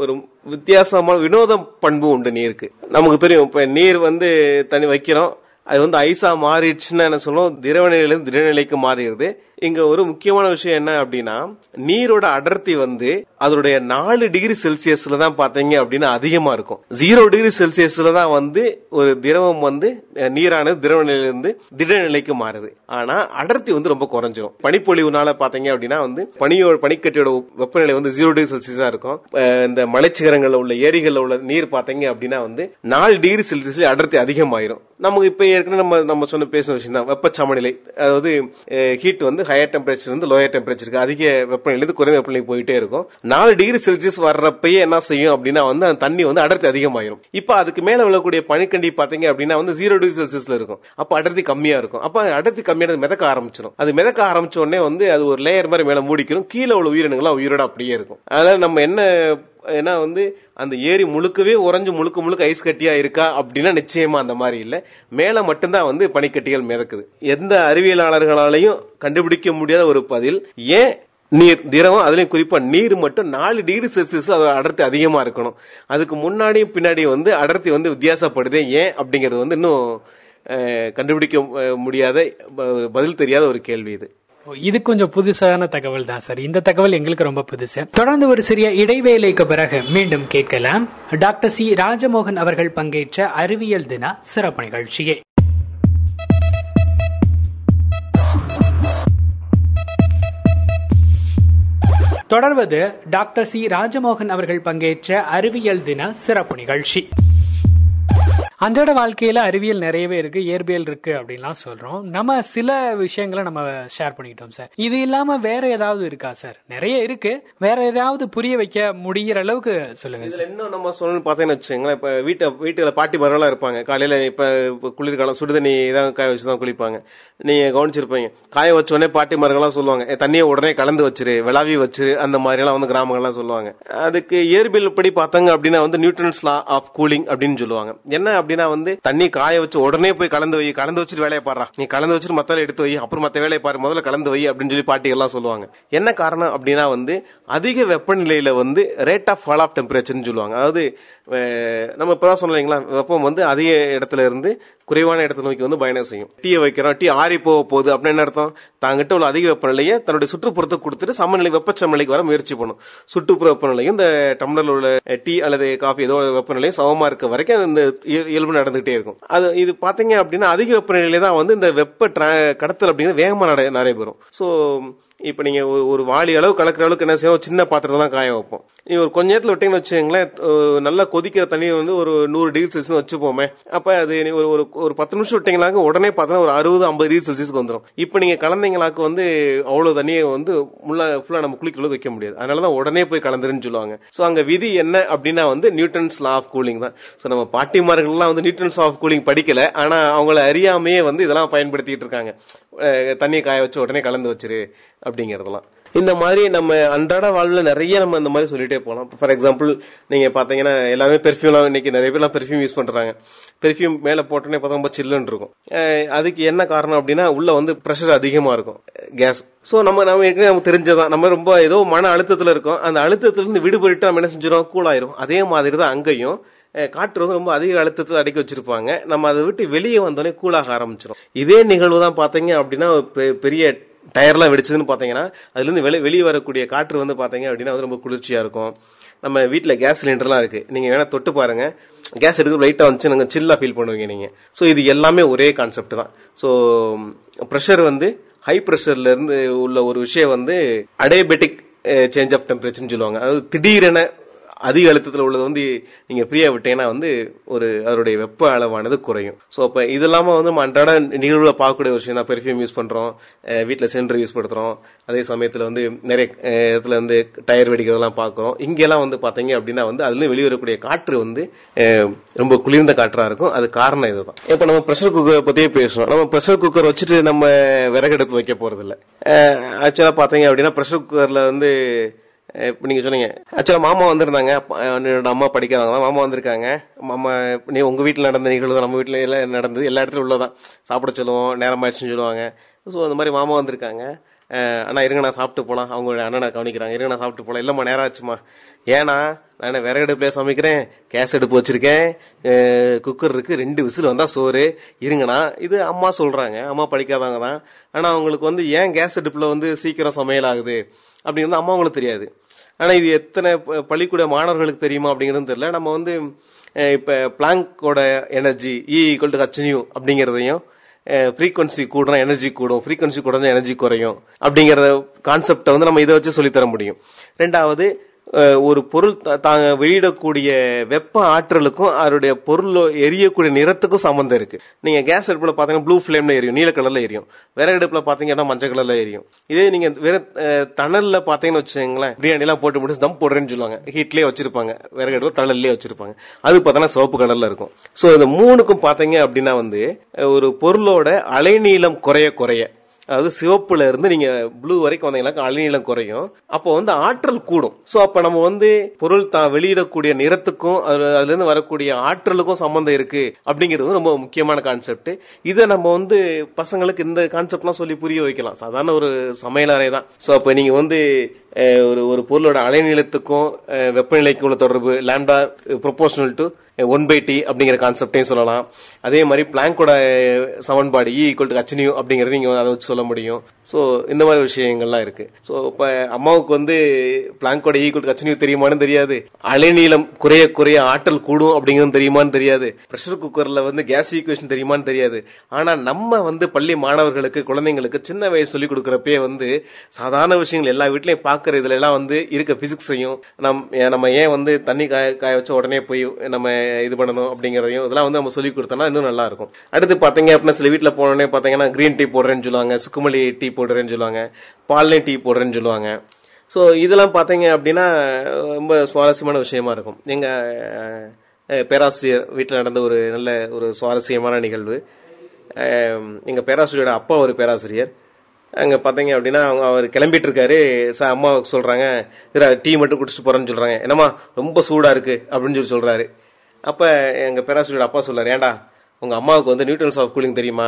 ஒரு வித்தியாசமான வினோத பண்பு உண்டு. நீருக்கு நமக்கு தெரியும், இப்ப நீர் வந்து தண்ணி வைக்கிறோம், அது வந்து ஐஸா மாறிடுச்சுன்னா என்ன சொல்லுவோம், திரவ நிலையிலிருந்து திடநிலைக்கு மாறிடுது. இங்க ஒரு முக்கியமான விஷயம் என்ன அப்படின்னா, நீரோட அடர்த்தி வந்து அதோடைய 4 டிகிரி செல்சியஸ்ல தான் பாத்தீங்க அப்படின்னா அதிகமா இருக்கும். 0 டிகிரி செல்சியஸ்ல தான் வந்து ஒரு திரவம் வந்து நீரானது திரவ நிலையிலிருந்து திடநிலைக்கு மாறுது. ஆனா அடர்த்தி வந்து ரொம்ப குறைஞ்சிரும். பனிப்பொழிவுனால பாத்தீங்க அப்படின்னா வந்து பனிக்கட்டியோட வெப்பநிலை வந்து 0 டிகிரி செல்சியஸா இருக்கும். இந்த மலைச்சிகரங்கள்ல உள்ள ஏரிகள்ல உள்ள நீர் பாத்தீங்க அப்படின்னா வந்து 4 டிகிரி செல்சியஸ் அடர்த்தி அதிகமாயிரும். நமக்கு இப்ப ஏற்கனவே நம்ம சொன்ன பேசின விஷயம் தான், வெப்ப சமநிலை, அதாவது ஹீட் வந்து ஹையர் டெம்பரேச்சர் வந்து லோயர் டெம்பரேச்சருக்கு, அதிக வெப்பநிலையிலிருந்து குறைந்த வெப்பநிலைக்கு போயிட்டே இருக்கும். 4 டிகிரி செல்சியஸ் வர்றப்பயே என்ன செய்யும் அப்படின்னா வந்து அந்த தண்ணி வந்து அடர்த்தி அதிகமாயிரும். இப்போ அதுக்கு மேல விழக்கூடிய பனிக்கண்டி பாத்தீங்க அப்படின்னா வந்து 0 டிகிரி செல்சியஸ்ல இருக்கும். அப்ப அடர்த்தி கம்மியா இருக்கும். அப்ப அடர்த்தி கம்மியானது மிதக்க ஆரம்பிச்சிடும். அது மிதக்க ஆரம்பிச்ச உடனே வந்து அது ஒரு லேயர் மாதிரி மேல மூடிக்கிறோம். கீழே உள்ள உயிரினங்கள்லாம் உயிரோட அப்படியே இருக்கும். அதனால நம்ம ஏன்னா வந்து அந்த ஏரி முழுக்கவே உறைஞ்சு முழுக்க ஐஸ் கட்டியா இருக்கா அப்படின்னா நிச்சயமா அந்த மாதிரி இல்ல, மேல மட்டும்தான் வந்து பனிக்கட்டிகள் மிதக்குது. எந்த அறிவியலாளர்களாலையும் கண்டுபிடிக்க முடியாத ஒரு பதில், ஏன் நீர் திரவம் அதுலயும் குறிப்பா நீர் மட்டும் 4 டிகிரி செல்சியஸ் அடர்த்தி அதிகமா இருக்கணும், அதுக்கு முன்னாடியும் பின்னாடியும் வந்து அடர்த்தி வந்து வித்தியாசப்படுதே ஏன் அப்படிங்கறது வந்து இன்னும் கண்டுபிடிக்க முடியாத, பதில் தெரியாத ஒரு கேள்வி இது. இது கொஞ்சம் புதுசான தகவல் தான் சார், இந்த தகவல் எங்களுக்கு ரொம்ப புதுசு. தொடர்ந்து ஒரு சிறிய இடைவேளைக்கு பிறகு மீண்டும் கேட்கலாம் டாக்டர் சி ராஜமோகன் அவர்கள் பங்கேற்ற அறிவியல் தின சிறப்பு நிகழ்ச்சியை. தொடர்வது டாக்டர் சி ராஜமோகன் அவர்கள் பங்கேற்ற அறிவியல் தின சிறப்பு நிகழ்ச்சி. அன்றாட வாழ்க்கையில அறிவியல் நிறையவே இருக்கு, இயற்பியல் இருக்கு அப்படின்லாம் சொல்றோம். நம்ம சில விஷயங்களை நம்ம ஷேர் பண்ணிக்கிட்டோம் சார். இது இல்லாம வேற ஏதாவது இருக்கா சார்? நிறைய இருக்கு, வேற ஏதாவது புரிய வைக்க முடியற அளவுக்கு சொல்லுங்க. இதுல இன்னும் நம்ம சொல்லணும்னு பார்த்தீங்கன்னு வச்சுங்களேன், இப்ப வீட்டுல பாட்டி மரம்லாம் இருப்பாங்க, காலையில இப்ப குளிர்காலம் சுடுதண்ணி தான் காய வச்சுதான் குளிப்பாங்க, நீங்க கவனிச்சிருப்பீங்க. காய வச்ச உடனே பாட்டி மரங்கள்லாம் சொல்லுவாங்க, தண்ணியை உடனே கலந்து வச்சிரு, விளாவி வச்சிரு, அந்த மாதிரி எல்லாம் வந்து கிராமங்கள்லாம் சொல்லுவாங்க. அதுக்கு இயற்பியல் படி பார்த்தாங்க அப்படின்னா வந்து நியூட்டன்ஸ் லா ஆஃப் கூலிங் அப்படின்னு சொல்லுவாங்க. என்ன அப்படின்னா வந்து தண்ணி காய வச்சு உடனே போய் கலந்து வச்சுட்டு வேலையை பாடுறா, நீ கலந்து வச்சுட்டு மத்தால எடுத்து வை, அப்புறம் மத்த வேலையை பாரு, முதல்ல கலந்து வை அப்படின்னு சொல்லி பாட்டி எல்லாம் சொல்லுவாங்க. என்ன காரணம் அப்படின்னா வந்து அதிக வெப்பநிலையில வந்து ரேட் ஆஃப் ஃபால் ஆஃப் டெம்பரேச்சர்னு சொல்லுவாங்க. அதாவது நம்ம இப்பதான் சொல்லுவீங்களா, வெப்பம் வந்து அதிக இடத்துல இருந்து குறைவான இடத்தை நோக்கி வந்து பயணம் செய்யும். டீயை வைக்கிறோம், டீ ஆறி போக போகுது அப்படின்னு என்ன அர்த்தம், தாங்கிட்ட உள்ள அதிக வெப்பநிலையை தன்னுடைய சுற்றுப்புறத்தை கொடுத்துட்டு சமநிலை வெப்பச்சமநிலைக்கு வர முயற்சி பண்ணும். சுற்றுப்புற வெப்பநிலையும் இந்த டம்ளர்ல உள்ள டீ அல்லது காஃபி ஏதோ வெப்பநிலையும் சமமா இருக்க வரைக்கும் இந்த இயல்பு நடந்துகிட்டே இருக்கும். அது இது பாத்தீங்க அப்படின்னா அதிக வெப்பநிலையில தான் வந்து இந்த வெப்ப கடத்தல் அப்படிங்கிறது வேகமா நடைபெறும். ஸோ இப்ப நீங்க ஒரு வாளி அளவு கலக்கிற அளவுக்கு என்ன செய்வோம், சின்ன பாத்திரத்தை தான் காய வைப்போம். நீங்க ஒரு கொஞ்ச நேரத்துல விட்டீங்கன்னு வச்சுங்களேன், நல்லா கொதிக்கிற தண்ணியை வந்து ஒரு 100 டிகிரி செல்சியஸ் வச்சுப்போமே, அப்ப அது ஒரு 10 நிமிஷம் விட்டீங்களாக்க உடனே பார்த்தா ஒரு 60-50 டிகிரி செல்சியஸ்க்கு வந்துடும். இப்ப நீங்க கலந்தீங்களாக்கு வந்து அவ்வளவு தண்ணியை வந்து ஃபுல்லா நம்ம குளிக்கிற அளவுக்கு வைக்க முடியாது. அதனாலதான் உடனே போய் கலந்துருன்னு சொல்லுவாங்க. சோ அங்க விதி என்ன அப்படின்னா வந்து நியூட்டன்ஸ் லா ஆஃப் கூலிங் தான். சோ நம்ம பாட்டிமார்கள்லாம் வந்து நியூட்டன்ஸ் லா ஆஃப் கூலிங் படிக்கல, ஆனா அவங்கள அறியாமையே வந்து இதெல்லாம் பயன்படுத்திட்டு இருக்காங்க, தண்ணியை காய வச்சு உடனே கலந்து வச்சிரு அப்படிங்கறதெல்லாம். இந்த மாதிரி நம்ம அன்றாட வாழ்வில் நிறைய நம்ம இந்த மாதிரி சொல்லிட்டே போகலாம். ஃபார் எக்ஸாம்பிள் நீங்கள் பார்த்தீங்கன்னா எல்லாருமே பெர்ஃப்யூம்லாம் இன்னைக்கு நிறைய பேர்லாம் பெர்ஃப்யூம் யூஸ் பண்ணுறாங்க. பெர்ஃப்யூம் மேலே போட்டோன்னே பார்த்தா ரொம்ப சில்லுன்னு இருக்கும். அதுக்கு என்ன காரணம் அப்படின்னா உள்ளே வந்து ப்ரெஷர் அதிகமாக இருக்கும், கேஸ். ஸோ நம்ம ஏற்கனவே நமக்கு தெரிஞ்சதான், நம்ம ரொம்ப ஏதோ மன அழுத்தத்தில் இருக்கோம். அந்த அழுத்தத்திலேருந்து விடுபட்டு நம்ம என்ன செஞ்சிடும், கூலாயிரும். அதே மாதிரி தான் அங்கேயும் காற்று வந்து ரொம்ப அதிக அழுத்தத்தில் அடக்கி வச்சிருப்பாங்க. நம்ம அதை விட்டு வெளியே வந்தோடனே கூலாக ஆரம்பிச்சிடும். இதே நிகழ்வு தான் பார்த்தீங்க அப்படின்னா பெரிய டயர்லாம் வெடிச்சதுன்னு பார்த்தீங்கன்னா அதுலேருந்து வெளியே வரக்கூடிய காற்று வந்து பார்த்தீங்க அப்படின்னா வந்து ரொம்ப குளிர்ச்சியாக இருக்கும். நம்ம வீட்டில் கேஸ் சிலிண்டர்லாம் இருக்குது, நீங்கள் வேணால் தொட்டு பாருங்கள், கேஸ் எடுத்து லைட்டாக வந்துச்சு நாங்கள் சில்லாக ஃபீல் பண்ணுவீங்க நீங்கள். ஸோ இது எல்லாமே ஒரே கான்செப்ட் தான். ஸோ ப்ரெஷர் வந்து ஹை ப்ரெஷர்லேருந்து உள்ள ஒரு விஷயம் வந்து அடைபெட்டிக் சேஞ்ச் ஆஃப் டெம்பரேச்சர்னு சொல்லுவாங்க. அதாவது திடீரென அதிக அழுத்தத்தில் உள்ளது வந்து நீங்கள் ஃப்ரீயாக விட்டீங்கன்னா வந்து ஒரு அதோடைய வெப்ப அளவானது குறையும். ஸோ அப்போ இது இல்லாமல் வந்து நம்ம அன்றாட நிகழ்வில் பார்க்கக்கூடிய விஷயம் தான். பெர்ஃப்யூம் யூஸ் பண்ணுறோம், வீட்டில் சிலிண்டர் யூஸ் பண்ணுறோம், அதே சமயத்தில் வந்து நிறைய இடத்துல வந்து டயர் வெடிக்கிறதெல்லாம் பார்க்குறோம். இங்கெல்லாம் வந்து பார்த்தீங்க அப்படின்னா வந்து அதுலேருந்து வெளிவரக்கூடிய காற்று வந்து ரொம்ப குளிர்ந்த காற்றாக இருக்கும். அது காரணம் இது தான். இப்போ நம்ம ப்ரெஷர் குக்கரை பற்றியே பேசுகிறோம். நம்ம ப்ரெஷர் குக்கர் வச்சுட்டு நம்ம விறகடுப்பு வைக்க போகிறதில்ல. ஆக்சுவலாக பார்த்தீங்க அப்படின்னா ப்ரெஷர் குக்கரில் வந்து இப்போ நீங்கள் சொன்னீங்க, ஆக்சுவலாக மாமா வந்திருந்தாங்க, என்னோட அம்மா படிக்காதவங்க தான், மாமா வந்திருக்காங்க. மாமா நீ உங்கள் வீட்டில் நடந்த நிகழ்வு தான் நம்ம வீட்டில் எல்லாம் நடந்தது, எல்லா இடத்துலையும் உள்ளதான். சாப்பிட சொல்லுவோம், நேரம் ஆயிடுச்சுன்னு சொல்லுவாங்க. ஸோ அந்த மாதிரி மாமா வந்திருக்காங்க, அண்ணா இருங்க நான் சாப்பிட்டு போகலாம். அவங்களோட அண்ணனை கவனிக்கிறாங்க, இருங்க நான் சாப்பிட்டு போகலாம். இல்லைம்மா நேரம் ஆச்சுமா, ஏன்னா நான் என்ன விறகு அடுப்புலேயே சமைக்கிறேன், கேஸ் அடுப்பு வச்சுருக்கேன், குக்கர் இருக்குது, 2 விசில் வந்தால் சோறு, இருங்கண்ணா. இது அம்மா சொல்கிறாங்க, அம்மா படிக்காதவங்க தான். ஆனால் அவங்களுக்கு வந்து ஏன் கேஸ் அடுப்பில் வந்து சீக்கிரம் சமையல் ஆகுது அப்படிங்கிறது அம்மா அவங்களுக்கு தெரியாது. ஆனால் இது எத்தனை பள்ளிக்கூட மாணவர்களுக்கு தெரியுமா அப்படிங்கிறது தெரியல. நம்ம வந்து இப்போ பிளாங்கோட எனர்ஜி E=hν அப்படிங்கிறதையும் ஃப்ரீக்வன்சி கூடுனா எனர்ஜி கூடும், ஃப்ரீக்வன்சி கூட எனர்ஜி குறையும் அப்படிங்கிற கான்செப்டை வந்து நம்ம இதை வச்சு சொல்லித்தர முடியும். ரெண்டாவது, ஒரு பொருள் தாங்க வெளியிடக்கூடிய வெப்ப ஆற்றலுக்கும் அதனுடைய பொருள் எரியக்கூடிய நிறத்துக்கும் சம்மந்தம் இருக்குது. நீங்கள் கேஸ் அடுப்பில் பார்த்தீங்கன்னா ப்ளூ ஃப்ளேமில் எரியும், நீல கலரில் எரியும். விறகு அடுப்பில் பார்த்தீங்கன்னா மஞ்சள் கலரில் எரியும். இதே நீங்கள் வேறு தணலில் பார்த்தீங்கன்னு வச்சுங்களேன், பிரியாணிலாம் போட்டு முடிச்சு தம் போடுறேன்னு சொல்லுவாங்க, ஹீட்லேயே வச்சுருப்பாங்க, விறகு அடுப்பு தணல்லே வச்சுருப்பாங்க. அது பார்த்தோன்னா சிவப்பு கலரில் இருக்கும். ஸோ இந்த மூணுக்கும் பார்த்தீங்க அப்படின்னா வந்து ஒரு பொருளோட அலைநீளம் குறைய குறைய, அதாவது சிவப்புல இருந்து நீங்க ப்ளூ வரைக்கும் வந்தீங்கன்னா அலைநீளம் குறையும், அப்போ வந்து ஆற்றல் கூடும். ஸோ அப்போ நம்ம வந்து பொருள் தான் வெளியிடக்கூடிய நிறத்துக்கும் அதுல இருந்து வரக்கூடிய ஆற்றலுக்கும் சம்பந்தம் இருக்கு அப்படிங்கிறது ரொம்ப முக்கியமான கான்செப்ட். இதை நம்ம வந்து பசங்களுக்கு இந்த கான்செப்ட்லாம் சொல்லி புரிய வைக்கலாம். சாதாரண ஒரு சமையல் அறை தான். ஸோ அப்போ நீங்க வந்து ஒரு பொருளோட அலைநீளத்துக்கும் வெப்பநிலைக்கும் உள்ள தொடர்பு λ ∝1/T அப்படிங்கிற கான்செப்டையும் சொல்லலாம். அதே மாதிரி பிளாங்கோட சமன்பாடு E=hν அப்படிங்கிறது நீங்க அதை வச்சு சொல்ல முடியும். ஸோ இந்த மாதிரி விஷயங்கள்லாம் இருக்கு. ஸோ இப்போ அம்மாவுக்கு வந்து பிளாங்கோட E=hν தெரியுமான்னு தெரியாது, அலைநீளம் குறைய குறைய ஆற்றல் கூடும் அப்படிங்கிறது தெரியுமான்னு தெரியாது, ப்ரெஷர் குக்கர்ல வந்து கேஸ் ஈக்குவேஷன் தெரியுமான்னு தெரியாது. ஆனா நம்ம வந்து பள்ளி மாணவர்களுக்கு, குழந்தைங்களுக்கு சின்ன வயசு சொல்லிக் கொடுக்குறப்பே வந்து சாதாரண விஷயங்கள் எல்லா வீட்லையும் பார்க்குற இதுல எல்லாம் வந்து இருக்க பிசிக்ஸையும் நம்ம ஏன் வந்து தண்ணி காய வச்ச உடனே போய் நம்ம இது பண்ணணும் அப்படிங்கிறதையும் இதெல்லாம் வந்து நம்ம சொல்லி கொடுத்தோம்னா இன்னும் நல்லா இருக்கும். அடுத்து பார்த்தீங்க அப்படின்னா சில வீட்டில் போனோடனே பார்த்தீங்கன்னா கிரீன் டீ போடுறேன்னு சொல்லுவாங்க, சுக்குமல்லி டீ போடுறேன்னு சொல்லுவாங்க, பால்லே டீ போடுறேன்னு சொல்லுவாங்க. ஸோ இதெல்லாம் பார்த்தீங்க அப்படின்னா ரொம்ப சுவாரஸ்யமான விஷயமா இருக்கும். எங்கள் பேராசிரியர் வீட்டில் நடந்த ஒரு நல்ல ஒரு சுவாரஸ்யமான நிகழ்வு. எங்கள் பேராசிரியரோட அப்பா ஒரு பேராசிரியர். அங்கே பார்த்தீங்க அப்படின்னா அவர் கிளம்பிட்டு இருக்காரு. அம்மா சொல்கிறாங்க, டீ மட்டும் குடிச்சிட்டு போகிறேன்னு சொல்கிறாங்க. என்னம்மா ரொம்ப சூடாக இருக்குது அப்படின்னு சொல்லி சொல்கிறாரு. அப்போ எங்கள் பேராசிரியரோட அப்பா சொல்கிறார், ஏண்டா உங்கள் அம்மாவுக்கு வந்து நியூட்டன்ஸ் ஆஃப் கூலிங் தெரியுமா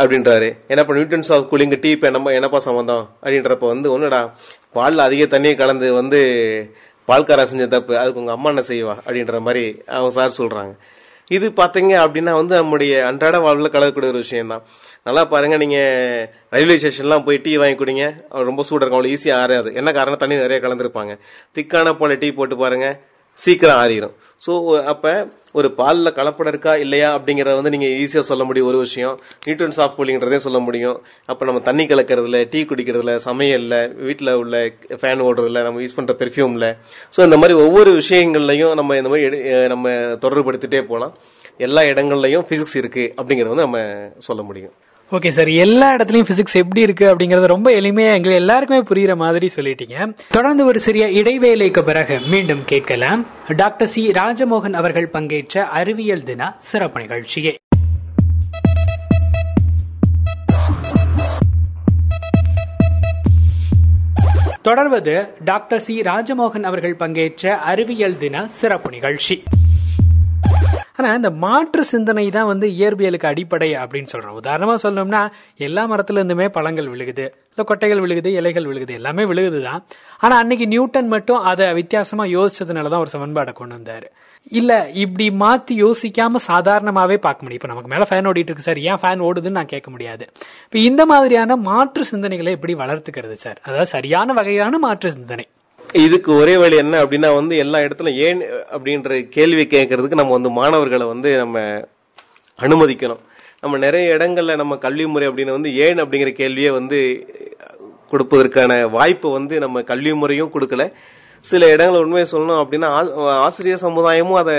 அப்படின்றாரு. ஏன்னா இப்போ நியூட்டன்ஸ் ஆஃப் கூலிங்கு டீ இப்போ என்னப்பா சம்மந்தம் அப்படின்றப்ப வந்து, ஒன்றுடா பாலில் அதிக தண்ணியை கலந்து வந்து பால்காரா செஞ்ச தப்பு, அதுக்கு உங்கள் அம்மா என்ன செய்வா அப்படின்ற மாதிரி அவங்க சார் சொல்கிறாங்க. இது பார்த்தீங்க அப்படின்னா வந்து நம்முடைய அன்றாட வாழ்வில் கலக்கக்கூடிய ஒரு விஷயம்தான். நல்லா பாருங்கள், நீங்கள் ரயில்வே ஸ்டேஷன்லாம் போய் டீ வாங்கி கொடுங்க, ரொம்ப சூடாக இருக்கும், அவ்வளோ ஈஸியாக ஆறாது. என்ன காரணம், தண்ணி நிறைய கலந்துருப்பாங்க. திக்கான போல டீ போட்டு பாருங்கள், சீக்கிரம் ஆறிடும். ஸோ அப்போ ஒரு பாலில் கலப்படம் இருக்கா இல்லையா அப்படிங்கிறத வந்து நீங்கள் ஈஸியாக சொல்ல முடியும். ஒரு விஷயம் நியூட்ரன்ஸ் ஆஃப் கூலிங்கிறதையும் சொல்ல முடியும். அப்போ நம்ம தண்ணி கலக்கிறதுல, டீ குடிக்கிறதுல, சமையலில், வீட்டில் உள்ள ஃபேன் ஓடுறதுல, நம்ம யூஸ் பண்ணுற பெர்ஃப்யூமில், ஸோ இந்த மாதிரி ஒவ்வொரு விஷயங்கள்லையும் நம்ம இந்த மாதிரி நம்ம தொடர்புபடுத்திகிட்டே போகலாம். எல்லா இடங்கள்லையும் ஃபிசிக்ஸ் இருக்குது அப்படிங்கிறத வந்து நம்ம சொல்ல முடியும். ஓகே சார், எல்லா இடத்துலையும் ஃபிசிக்ஸ் எப்படி இருக்கு அப்படிங்கறது ரொம்ப எளிமையா எங்களுக்கு எல்லாருக்குமே புரியுற மாதிரி சொல்லிட்டீங்க. தொடர்ந்து ஒரு சிறிய இடைவேளைக்கு பிறகு மீண்டும் கேட்கலாம் டாக்டர் சி ராஜமோகன் அவர்கள் பங்கேற்ற அறிவியல் தின சிறப்பு நிகழ்ச்சியை. தொடர்வது டாக்டர் சி ராஜமோகன் அவர்கள் பங்கேற்ற அறிவியல் தின சிறப்பு நிகழ்ச்சி. ஆனால் இந்த மாற்று சிந்தனை தான் வந்து இயற்பியலுக்கு அடிப்படை அப்படின்னு சொல்கிறோம். உதாரணமாக சொல்லணும்னா எல்லா மரத்துலேருந்துமே பழங்கள் விழுகுது, இல்லை கொட்டைகள் விழுகுது, இலைகள் விழுகுது, எல்லாமே விழுகுது தான். ஆனால் அன்னைக்கு நியூட்டன் மட்டும் அதை வித்தியாசமாக யோசிச்சதுனால தான் ஒரு சமன்பாடை கொண்டு வந்தார். இல்லை இப்படி மாற்றி யோசிக்காமல் சாதாரணமாகவே பார்க்க முடியும். இப்போ நமக்கு மேலே ஃபேன் ஓடிட்டு இருக்கு சார், ஏன் ஃபேன் ஓடுதுன்னு நான் கேட்க முடியாது. இப்போ இந்த மாதிரியான மாற்று சிந்தனைகளை எப்படி வளர்த்துக்கிறது சார்? அதாவது சரியான வகையான மாற்று சிந்தனை. இதுக்கு ஒரே வழி என்ன அப்படின்னா வந்து எல்லா இடத்துல ஏன் அப்படின்ற கேள்வி கேட்கறதுக்கு நம்ம வந்து மாணவர்களை வந்து நம்ம அனுமதிக்கணும். நம்ம நிறைய இடங்கள்ல நம்ம கல்வி முறை அப்படின்னு வந்து ஏன் அப்படிங்கிற கேள்வியை வந்து கொடுப்பதற்கான வாய்ப்பு வந்து நம்ம கல்வி முறையும் கொடுக்கல. சில இடங்கள் உண்மையை சொல்லணும் அப்படின்னா ஆசிரியர் சமுதாயமும் அதை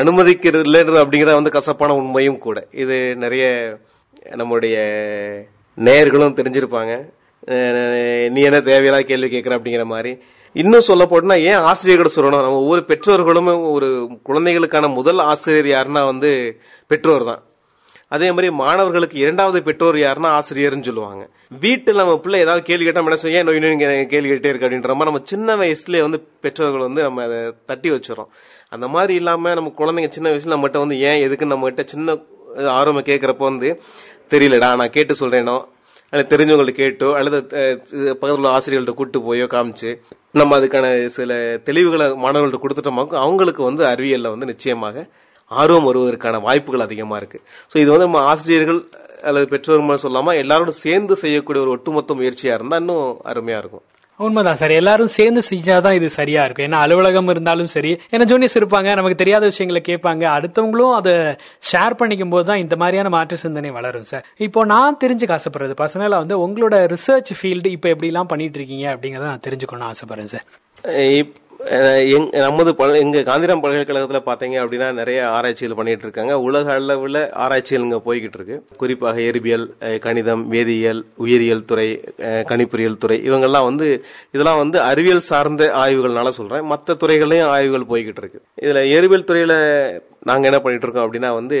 அனுமதிக்கிறது இல்லைன்றது அப்படிங்கிற வந்து கசப்பான உண்மையும் கூட. இது நிறைய நம்மளுடைய நேயர்களும் தெரிஞ்சிருப்பாங்க, நீ என்ன தேவையில்லாத கேள்வி கேட்குற அப்படிங்கிற மாதிரி. இன்னும் சொல்ல போட்டோம்னா ஏன் ஆசிரியர்கள் சொல்லணும், நம்ம ஒவ்வொரு பெற்றோர்களும் ஒரு குழந்தைகளுக்கான முதல் ஆசிரியர் யாருன்னா வந்து பெற்றோர் தான். அதே மாதிரி மாணவர்களுக்கு இரண்டாவது பெற்றோர் யாருன்னா ஆசிரியர்னு சொல்லுவாங்க. வீட்டில் நம்ம பிள்ளை ஏதாவது கேள்வி கேட்டால் நம்ம என்ன சொல்லுவோம், ஏன் இன்னும் கேள்வி கேட்டே இருக்கு அப்படின்ற மாதிரி நம்ம சின்ன வயசுலேயே வந்து பெற்றோர்கள் வந்து நம்ம அதை தட்டி வச்சிடறோம். அந்த மாதிரி இல்லாமல் நம்ம குழந்தைங்க சின்ன வயசுல நம்மகிட்ட வந்து ஏன் எதுக்கு நம்மகிட்ட சின்ன ஆர்வம் கேட்குறப்போ வந்து தெரியலடா நான் கேட்டு சொல்கிறேனோ அல்லது தெரிஞ்சவங்கள்ட்ட கேட்டோ அல்லது பக்கத்தில் உள்ள ஆசிரியர்கள்ட்ட கூட்டு போயோ காமிச்சு நம்ம அதுக்கான சில தெளிவுகளை மாணவர்கள்ட்ட கொடுத்துட்டோமாக்கோ அவங்களுக்கு வந்து அறிவியலில் வந்து நிச்சயமாக ஆர்வம் வருவதற்கான வாய்ப்புகள் அதிகமாக இருக்குது. ஸோ இது வந்து நம்ம ஆசிரியர்கள் அல்லது பெற்றோர்கள் சொல்லாமல் எல்லாரோட சேர்ந்து செய்யக்கூடிய ஒரு ஒட்டுமொத்த முயற்சியாக இருந்தால் இன்னும் அருமையாக இருக்கும். உண்மைதான் சார், எல்லாரும் சேர்ந்து செஞ்சாதான் இது சரியா இருக்கும். ஏன்னா அலுவலகம் இருந்தாலும் சரி, ஏன்னா ஜூனியர்ஸ் இருப்பாங்க, நமக்கு தெரியாத விஷயங்களை கேட்பாங்க, அடுத்தவங்களும் அதை ஷேர் பண்ணிக்கும் போது தான் இந்த மாதிரியான மாற்று சிந்தனை வளரும் சார். இப்போ நான் தெரிஞ்சுக்க ஆசைப்படுறது பர்சனலாக வந்து உங்களோட ரிசர்ச் ஃபீல்டு இப்போ எப்படிலாம் பண்ணிட்டு இருக்கீங்க அப்படிங்கிறத நான் தெரிஞ்சுக்கணும்னு ஆசைப்படுறேன் சார். எங்கள் காந்திராம் பல்கலைக்கழகத்தில் பார்த்தீங்க அப்படின்னா நிறைய ஆராய்ச்சிகள் பண்ணிட்டு இருக்காங்க. உலக அளவில் ஆராய்ச்சிகள் இங்கே போய்கிட்டு இருக்கு. குறிப்பாக இயற்பியல், கணிதம், வேதியியல், உயிரியல் துறை, கணிப்பொறியியல் துறை, இவங்கெல்லாம் வந்து இதெல்லாம் வந்து அறிவியல் சார்ந்த ஆய்வுகள்னால சொல்கிறேன். மற்ற துறைகளையும் ஆய்வுகள் போய்கிட்டு இருக்கு. இதில் இயற்பியல் துறையில் நாங்கள் என்ன பண்ணிட்டு இருக்கோம் அப்படின்னா வந்து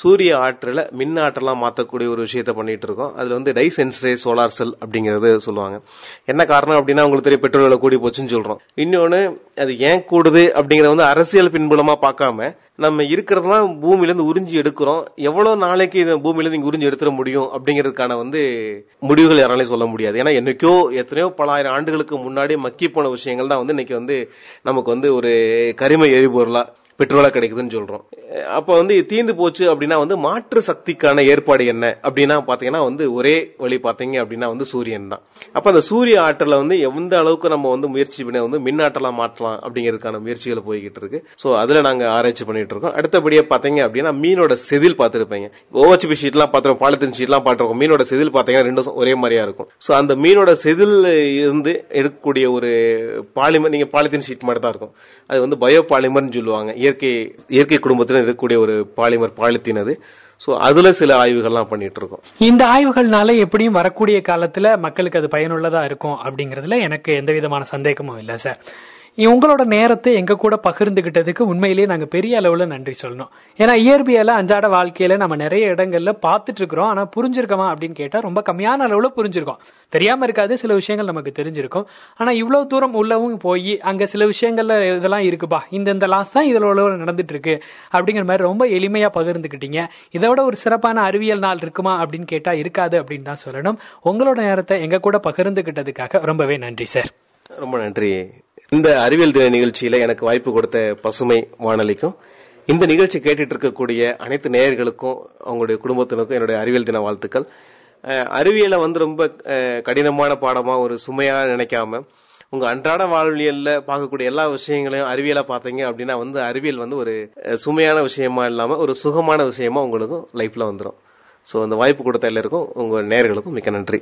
சூரிய ஆற்றலை மின் ஆற்றலாம் மாற்றக்கூடிய ஒரு விஷயத்தை பண்ணிட்டு இருக்கோம். அதில் வந்து டைசென்சரை சோலார் செல் அப்படிங்கிறது சொல்லுவாங்க. என்ன காரணம் அப்படின்னா உங்களுக்கு தெரிய பெட்ரோல் விலை கூடி போச்சுன்னு சொல்கிறோம். இன்னொன்று அது ஏன் கூடுது அப்படிங்கிறத வந்து அரசியல் பின்புலமாக பார்க்காம நம்ம இருக்கிறதெல்லாம் பூமியிலேருந்து உறிஞ்சி எடுக்கிறோம். எவ்வளோ நாளைக்கு இதை பூமியிலேருந்து இங்கே உறிஞ்சி எடுத்துட முடியும் அப்படிங்கிறதுக்கான வந்து முடிவுகள் யாராலையும் சொல்ல முடியாது. ஏன்னா என்னைக்கோ எத்தனையோ பல ஆயிரம் ஆண்டுகளுக்கு முன்னாடி மக்கி போன விஷயங்கள் தான் வந்து இன்னைக்கு வந்து நமக்கு வந்து ஒரு கரிம எரிபொருளாக பெட்ரோலா கிடைக்குதுன்னு சொல்றோம். அப்போ வந்து தீந்து போச்சு அப்படின்னா வந்து மாற்று சக்திக்கான ஏற்பாடு என்ன அப்படின்னா பாத்தீங்கன்னா வந்து ஒரே வழி பாத்தீங்க அப்படின்னா வந்து சூரியன் தான். அப்ப அந்த சூரிய ஆற்றலை வந்து எந்த அளவுக்கு நம்ம வந்து முயற்சி பண்ணி வந்து மின் ஆற்றலா மாற்றலாம் அப்படிங்கிறதுக்கான முயற்சிகள் போய்கிட்டு இருக்கு. ஸோ அதுல நாங்க ஆராய்ச்சி பண்ணிட்டு இருக்கோம். அடுத்தபடியே பாத்தீங்க அப்படின்னா மீனோட செதில் பார்த்துருப்பீங்க, ஓஹெச்பி ஷீட்லாம் பாத்துருவோம், பாலித்தீன் ஷீட்லாம் பாத்துருக்கோம். மீனோட செதில் பாத்தீங்கன்னா ரெண்டும் ஒரே மாதிரியா இருக்கும். ஸோ அந்த மீனோட செதில் இருந்து எடுக்கக்கூடிய ஒரு பாலிமர், நீங்க பாலித்தீன் ஷீட் மாதிரி தான் இருக்கும், அது வந்து பயோ பாலிமர்னு சொல்லுவாங்க. இயற்கை குடும்பத்தில் இருக்கக்கூடிய ஒரு பாலிமர் பாலித்தீன் அது. ஸோ அதுல சில ஆய்வுகள்லாம் பண்ணிட்டு இருக்கோம். இந்த ஆய்வுகள்னால எப்படியும் வரக்கூடிய காலத்துல மக்களுக்கு அது பயனுள்ளதா இருக்கும் அப்படிங்கறதுல எனக்கு எந்த விதமான சந்தேகமும் இல்லை சார். உங்களோட நேரத்தை எங்க கூட பகிர்ந்துகிட்டதுக்கு உண்மையிலேயே நாங்க பெரிய அளவுல நன்றி சொல்லணும். ஏன்னா இயற்பியல அன்றாட வாழ்க்கையில நம்ம நிறைய இடங்கள்ல பாத்துட்டு இருக்கிறோம். ஆனா புரிஞ்சிருக்கோமா அப்படின்னு கேட்டா ரொம்ப கம்மியான அளவுல புரிஞ்சிருக்கோம். தெரியாம இருக்காது, சில விஷயங்கள் நமக்கு தெரிஞ்சிருக்கும். ஆனா இவ்வளவு தூரம் உள்ளவும் போய் அங்க சில விஷயங்கள்ல இதெல்லாம் இருக்குப்பா, இந்த லாஸ் தான் இதுல உள்ள நடந்துட்டு இருக்கு அப்படிங்கிற மாதிரி ரொம்ப எளிமையா பகிர்ந்துக்கிட்டீங்க. இதோட ஒரு சிறப்பான அறிவியல் நாள் இருக்குமா அப்படின்னு கேட்டா இருக்காது அப்படின்னு தான் சொல்லணும். உங்களோட நேரத்தை எங்க கூட பகிர்ந்துகிட்டதுக்காக ரொம்பவே நன்றி சார். ரொம்ப நன்றி. இந்த அறிவியல் தின நிகழ்ச்சியில எனக்கு வாய்ப்பு கொடுத்த பசுமை வானலிக்கும் இந்த நிகழ்ச்சி கேட்டுட்டு இருக்கக்கூடிய அனைத்து நேயர்களுக்கும் அவங்களுடைய குடும்பத்தினருக்கும் என்னுடைய அறிவியல் தின வாழ்த்துக்கள். அறிவியலை வந்து ரொம்ப கடினமான பாடமா ஒரு சுமையா நினைக்காம உங்க அன்றாட வாழ்வியல்ல பார்க்கக்கூடிய எல்லா விஷயங்களையும் அறிவியலா பாத்தீங்க அப்படின்னா வந்து அறிவியல் வந்து ஒரு சுமையான விஷயமா இல்லாம ஒரு சுகமான விஷயமா உங்களுக்கும் லைஃப்ல வந்துடும். ஸோ அந்த வாய்ப்பு கொடுத்த எல்லாருக்கும் உங்க நேயர்களுக்கும் மிக்க நன்றி.